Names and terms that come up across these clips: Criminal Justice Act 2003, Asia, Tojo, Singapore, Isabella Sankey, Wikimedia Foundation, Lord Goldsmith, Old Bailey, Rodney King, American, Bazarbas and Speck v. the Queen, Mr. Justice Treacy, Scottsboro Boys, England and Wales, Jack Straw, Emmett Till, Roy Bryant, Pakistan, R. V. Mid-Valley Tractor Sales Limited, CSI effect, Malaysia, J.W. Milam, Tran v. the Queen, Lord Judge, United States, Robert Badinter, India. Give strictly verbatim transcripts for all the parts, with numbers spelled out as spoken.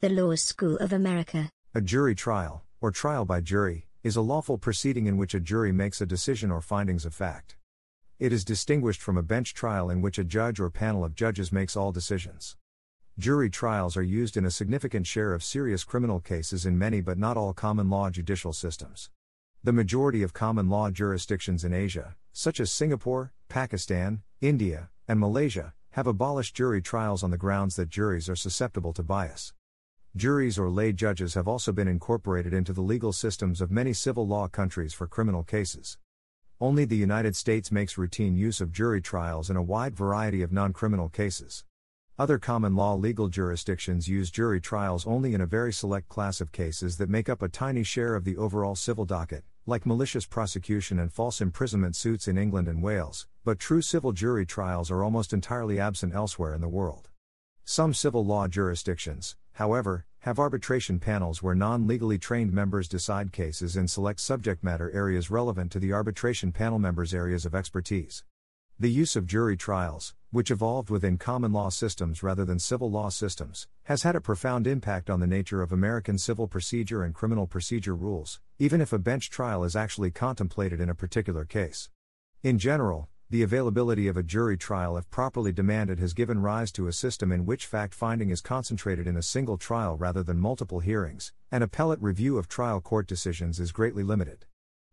The Law School of America. A jury trial, or trial by jury, is a lawful proceeding in which a jury makes a decision or findings of fact. It is distinguished from a bench trial in which a judge or panel of judges makes all decisions. Jury trials are used in a significant share of serious criminal cases in many but not all common law judicial systems. The majority of common law jurisdictions in Asia, such as Singapore, Pakistan, India, and Malaysia, have abolished jury trials on the grounds that juries are susceptible to bias. Juries or lay judges have also been incorporated into the legal systems of many civil law countries for criminal cases. Only the United States makes routine use of jury trials in a wide variety of non-criminal cases. Other common law legal jurisdictions use jury trials only in a very select class of cases that make up a tiny share of the overall civil docket, like malicious prosecution and false imprisonment suits in England and Wales, but true civil jury trials are almost entirely absent elsewhere in the world. Some civil law jurisdictions, however, have arbitration panels where non-legally trained members decide cases in select subject matter areas relevant to the arbitration panel members' areas of expertise. The use of jury trials, which evolved within common law systems rather than civil law systems, has had a profound impact on the nature of American civil procedure and criminal procedure rules, even if a bench trial is actually contemplated in a particular case. In general, the availability of a jury trial, if properly demanded, has given rise to a system in which fact-finding is concentrated in a single trial rather than multiple hearings, and appellate review of trial court decisions is greatly limited.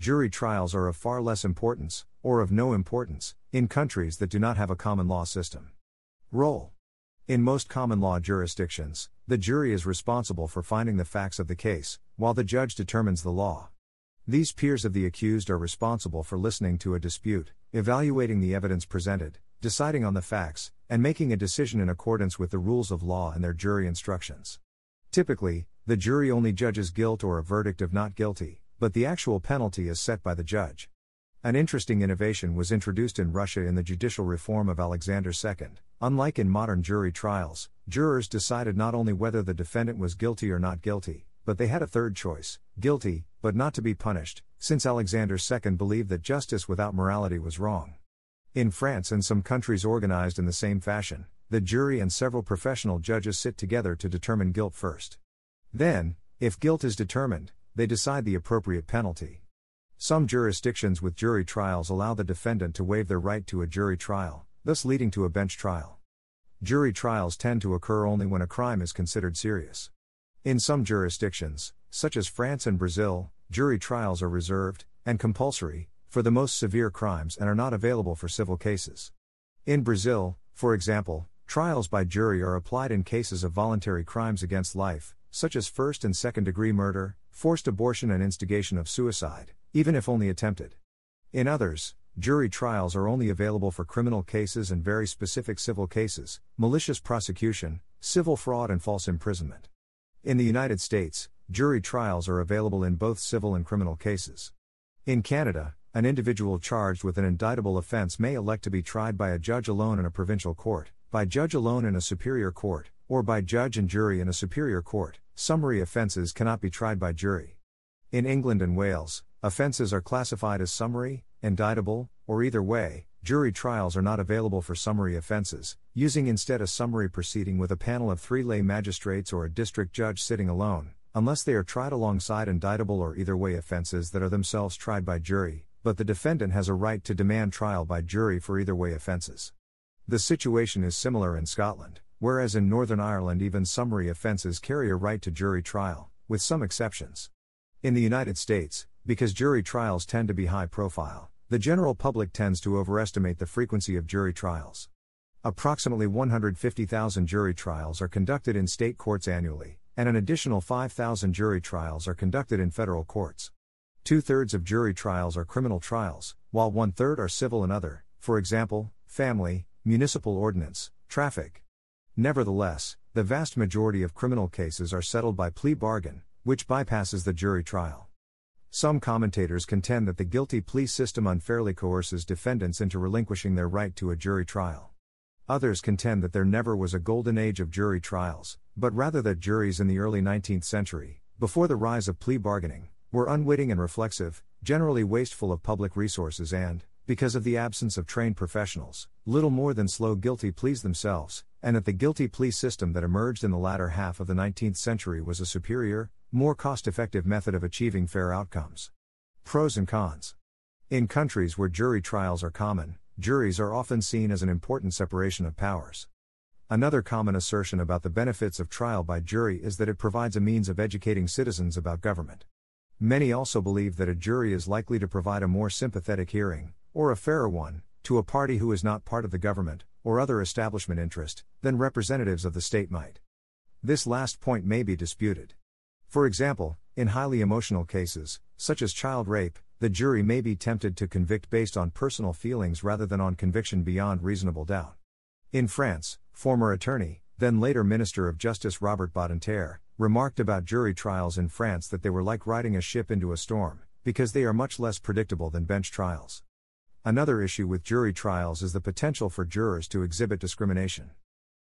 Jury trials are of far less importance, or of no importance, in countries that do not have a common law system. Role. In most common law jurisdictions, the jury is responsible for finding the facts of the case, while the judge determines the law. These peers of the accused are responsible for listening to a dispute, evaluating the evidence presented, deciding on the facts, and making a decision in accordance with the rules of law and their jury instructions. Typically, the jury only judges guilt or a verdict of not guilty, but the actual penalty is set by the judge. An interesting innovation was introduced in Russia in the judicial reform of Alexander the Second. Unlike in modern jury trials, jurors decided not only whether the defendant was guilty or not guilty, but they had a third choice, guilty, but not to be punished, since Alexander the Second believed that justice without morality was wrong. In France and some countries organized in the same fashion, the jury and several professional judges sit together to determine guilt first. Then, if guilt is determined, they decide the appropriate penalty. Some jurisdictions with jury trials allow the defendant to waive their right to a jury trial, thus leading to a bench trial. Jury trials tend to occur only when a crime is considered serious. In some jurisdictions, such as France and Brazil, jury trials are reserved, and compulsory, for the most severe crimes and are not available for civil cases. In Brazil, for example, trials by jury are applied in cases of voluntary crimes against life, such as first and second degree murder, forced abortion and instigation of suicide, even if only attempted. In others, jury trials are only available for criminal cases and very specific civil cases, malicious prosecution, civil fraud and false imprisonment. In the United States, jury trials are available in both civil and criminal cases. In Canada, an individual charged with an indictable offense may elect to be tried by a judge alone in a provincial court, by judge alone in a superior court, or by judge and jury in a superior court. Summary offenses cannot be tried by jury. In England and Wales, offenses are classified as summary, indictable, or either way. Jury trials are not available for summary offenses, using instead a summary proceeding with a panel of three lay magistrates or a district judge sitting alone, unless they are tried alongside indictable or either way offenses that are themselves tried by jury, but the defendant has a right to demand trial by jury for either way offenses. The situation is similar in Scotland, whereas in Northern Ireland even summary offenses carry a right to jury trial, with some exceptions. In the United States, because jury trials tend to be high profile, the general public tends to overestimate the frequency of jury trials. Approximately one hundred fifty thousand jury trials are conducted in state courts annually, and an additional five thousand jury trials are conducted in federal courts. Two-thirds of jury trials are criminal trials, while one-third are civil and other, for example, family, municipal ordinance, traffic. Nevertheless, the vast majority of criminal cases are settled by plea bargain, which bypasses the jury trial. Some commentators contend that the guilty plea system unfairly coerces defendants into relinquishing their right to a jury trial. Others contend that there never was a golden age of jury trials, but rather that juries in the early nineteenth century, before the rise of plea bargaining, were unwitting and reflexive, generally wasteful of public resources and, because of the absence of trained professionals, little more than slow guilty pleas themselves, and that the guilty plea system that emerged in the latter half of the nineteenth century was a superior, more cost-effective method of achieving fair outcomes. Pros and cons. In countries where jury trials are common, juries are often seen as an important separation of powers. Another common assertion about the benefits of trial by jury is that it provides a means of educating citizens about government. Many also believe that a jury is likely to provide a more sympathetic hearing, or a fairer one, to a party who is not part of the government, or other establishment interest, than representatives of the state might. This last point may be disputed. For example, in highly emotional cases, such as child rape, the jury may be tempted to convict based on personal feelings rather than on conviction beyond reasonable doubt. In France, former attorney, then later Minister of Justice Robert Badinter, remarked about jury trials in France that they were like riding a ship into a storm, because they are much less predictable than bench trials. Another issue with jury trials is the potential for jurors to exhibit discrimination.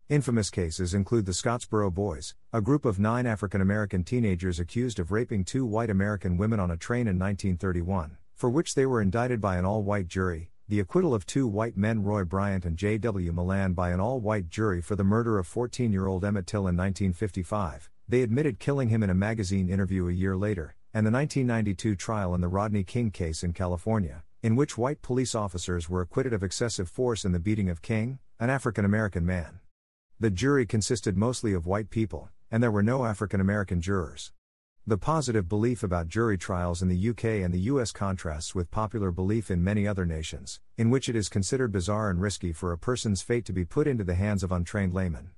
Infamous cases include the Scottsboro Boys, a group of nine African-American teenagers accused of raping two white American women on a train in nineteen thirty-one, for which they were indicted by an all-white jury. The acquittal of two white men Roy Bryant and J W Milam by an all-white jury for the murder of fourteen-year-old Emmett Till in nineteen fifty-five, they admitted killing him in a magazine interview a year later, and the nineteen ninety-two trial in the Rodney King case in California, in which white police officers were acquitted of excessive force in the beating of King, an African-American man. The jury consisted mostly of white people, and there were no African-American jurors. The positive belief about jury trials in the U K and the U S contrasts with popular belief in many other nations, in which it is considered bizarre and risky for a person's fate to be put into the hands of untrained laymen.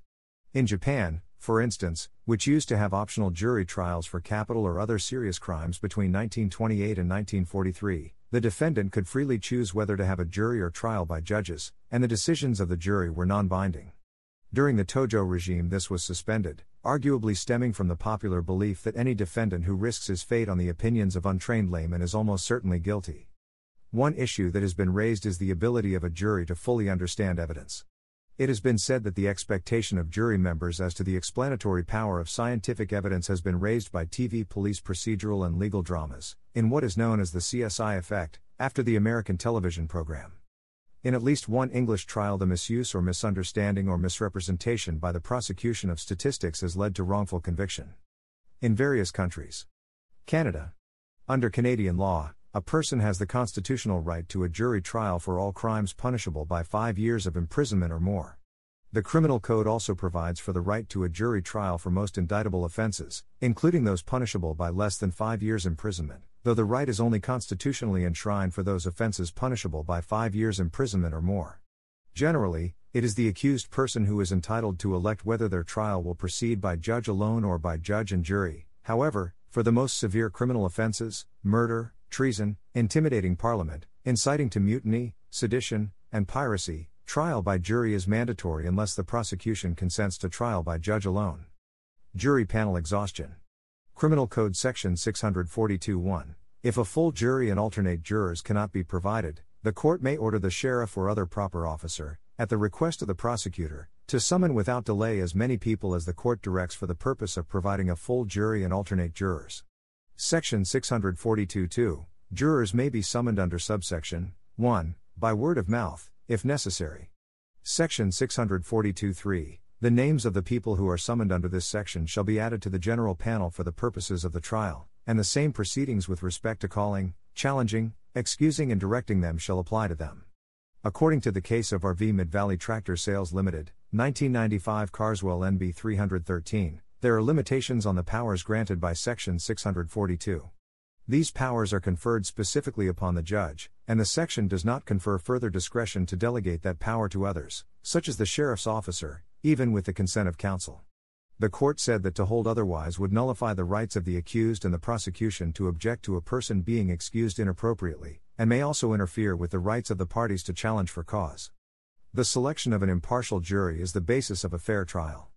In Japan, for instance, which used to have optional jury trials for capital or other serious crimes between nineteen twenty-eight and nineteen forty-three, the defendant could freely choose whether to have a jury or trial by judges, and the decisions of the jury were non-binding. During the Tojo regime this was suspended, arguably stemming from the popular belief that any defendant who risks his fate on the opinions of untrained laymen is almost certainly guilty. One issue that has been raised is the ability of a jury to fully understand evidence. It has been said that the expectation of jury members as to the explanatory power of scientific evidence has been raised by T V police procedural and legal dramas, in what is known as the C S I effect, after the American television program. In at least one English trial, the misuse or misunderstanding or misrepresentation by the prosecution of statistics has led to wrongful conviction. In various countries. Canada. Under Canadian law, a person has the constitutional right to a jury trial for all crimes punishable by five years of imprisonment or more. The Criminal Code also provides for the right to a jury trial for most indictable offences, including those punishable by less than five years imprisonment, though the right is only constitutionally enshrined for those offenses punishable by five years imprisonment or more. Generally, it is the accused person who is entitled to elect whether their trial will proceed by judge alone or by judge and jury. However, for the most severe criminal offenses, murder, treason, intimidating parliament, inciting to mutiny, sedition, and piracy, trial by jury is mandatory unless the prosecution consents to trial by judge alone. Jury panel exhaustion. Criminal Code Section six forty-two one. If a full jury and alternate jurors cannot be provided, the court may order the sheriff or other proper officer, at the request of the prosecutor, to summon without delay as many people as the court directs for the purpose of providing a full jury and alternate jurors. Section six forty-two two. Jurors may be summoned under subsection one, by word of mouth, if necessary. Section six forty-two three. The names of the people who are summoned under this section shall be added to the general panel for the purposes of the trial, and the same proceedings with respect to calling, challenging, excusing and directing them shall apply to them. According to the case of R. V. Mid-Valley Tractor Sales Limited, nineteen ninety-five Carswell N B three hundred thirteen, there are limitations on the powers granted by Section six forty-two. These powers are conferred specifically upon the judge, and the section does not confer further discretion to delegate that power to others, such as the sheriff's officer, even with the consent of counsel. The court said that to hold otherwise would nullify the rights of the accused and the prosecution to object to a person being excused inappropriately, and may also interfere with the rights of the parties to challenge for cause. The selection of an impartial jury is the basis of a fair trial.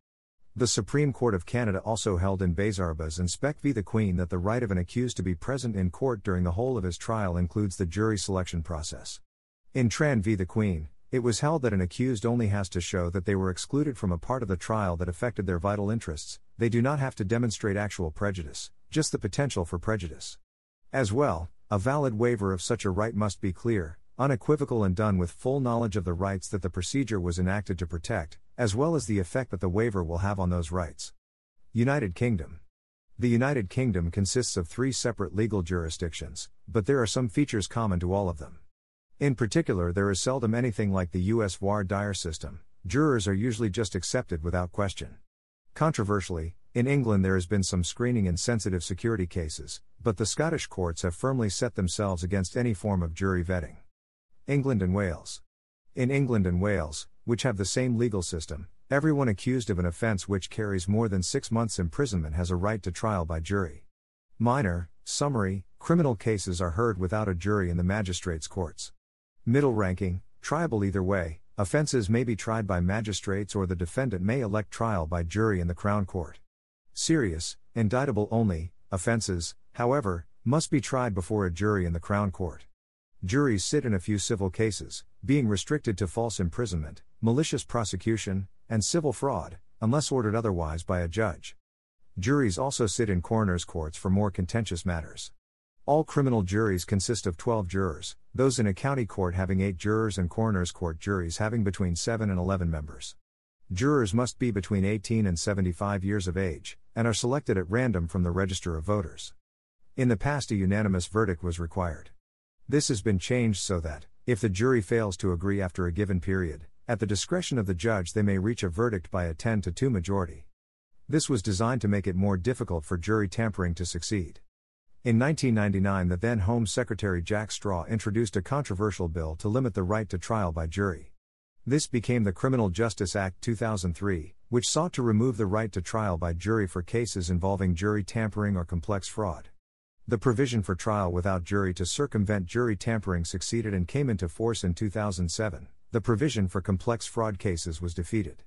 The Supreme Court of Canada also held in Bazarbas and Speck v. the Queen that the right of an accused to be present in court during the whole of his trial includes the jury selection process. In Tran v. the Queen, it was held that an accused only has to show that they were excluded from a part of the trial that affected their vital interests. They do not have to demonstrate actual prejudice, just the potential for prejudice. As well, a valid waiver of such a right must be clear, unequivocal and done with full knowledge of the rights that the procedure was enacted to protect, as well as the effect that the waiver will have on those rights. United Kingdom. The United Kingdom consists of three separate legal jurisdictions, but there are some features common to all of them. In particular, there is seldom anything like the U S voir dire system. Jurors are usually just accepted without question. Controversially, in England there has been some screening in sensitive security cases, but the Scottish courts have firmly set themselves against any form of jury vetting. England and Wales. In England and Wales, which have the same legal system, everyone accused of an offence which carries more than six months' imprisonment has a right to trial by jury. Minor, summary, criminal cases are heard without a jury in the magistrates' courts. Middle-ranking, tribal either way, offences may be tried by magistrates or the defendant may elect trial by jury in the Crown Court. Serious, indictable only, offences, however, must be tried before a jury in the Crown Court. Juries sit in a few civil cases, being restricted to false imprisonment, malicious prosecution, and civil fraud, unless ordered otherwise by a judge. Juries also sit in coroner's courts for more contentious matters. All criminal juries consist of twelve jurors, those in a county court having eight jurors and coroner's court juries having between seven and eleven members. Jurors must be between eighteen and seventy-five years of age, and are selected at random from the register of voters. In the past, a unanimous verdict was required. This has been changed so that, if the jury fails to agree after a given period, at the discretion of the judge they may reach a verdict by a ten to two majority. This was designed to make it more difficult for jury tampering to succeed. In nineteen ninety-nine, the then Home Secretary Jack Straw introduced a controversial bill to limit the right to trial by jury. This became the Criminal Justice Act two thousand three, which sought to remove the right to trial by jury for cases involving jury tampering or complex fraud. The provision for trial without jury to circumvent jury tampering succeeded and came into force in two thousand seven. The provision for complex fraud cases was defeated.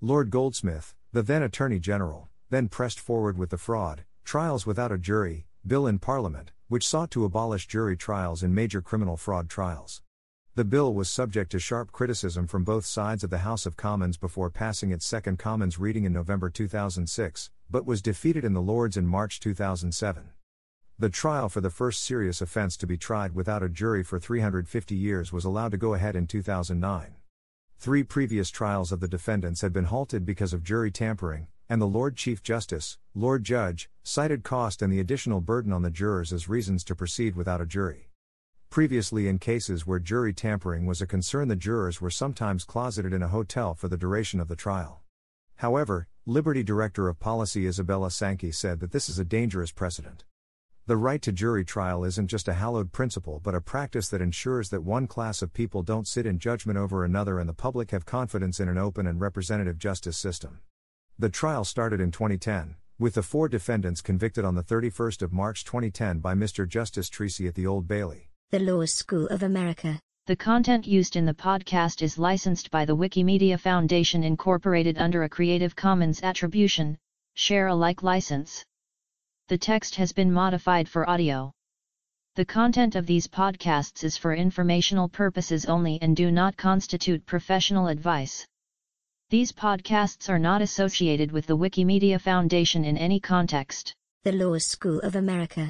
Lord Goldsmith, the then Attorney General, then pressed forward with the Fraud, Trials Without a Jury bill in Parliament, which sought to abolish jury trials in major criminal fraud trials. The bill was subject to sharp criticism from both sides of the House of Commons before passing its second Commons reading in November two thousand six, but was defeated in the Lords in March two thousand seven. The trial for the first serious offence to be tried without a jury for three hundred fifty years was allowed to go ahead in two thousand nine. Three previous trials of the defendants had been halted because of jury tampering, and the Lord Chief Justice, Lord Judge, cited cost and the additional burden on the jurors as reasons to proceed without a jury. Previously, in cases where jury tampering was a concern, the jurors were sometimes closeted in a hotel for the duration of the trial. However, Liberty Director of Policy Isabella Sankey said that this is a dangerous precedent. The right to jury trial isn't just a hallowed principle but a practice that ensures that one class of people don't sit in judgment over another and the public have confidence in an open and representative justice system. The trial started in twenty ten, with the four defendants convicted on the thirty-first of March twenty ten by Mister Justice Treacy at the Old Bailey. The Law School of America. The content used in the podcast is licensed by the Wikimedia Foundation Incorporated under a Creative Commons Attribution, Share Alike license. The text has been modified for audio. The content of these podcasts is for informational purposes only and do not constitute professional advice. These podcasts are not associated with the Wikimedia Foundation in any context. The Law School of America.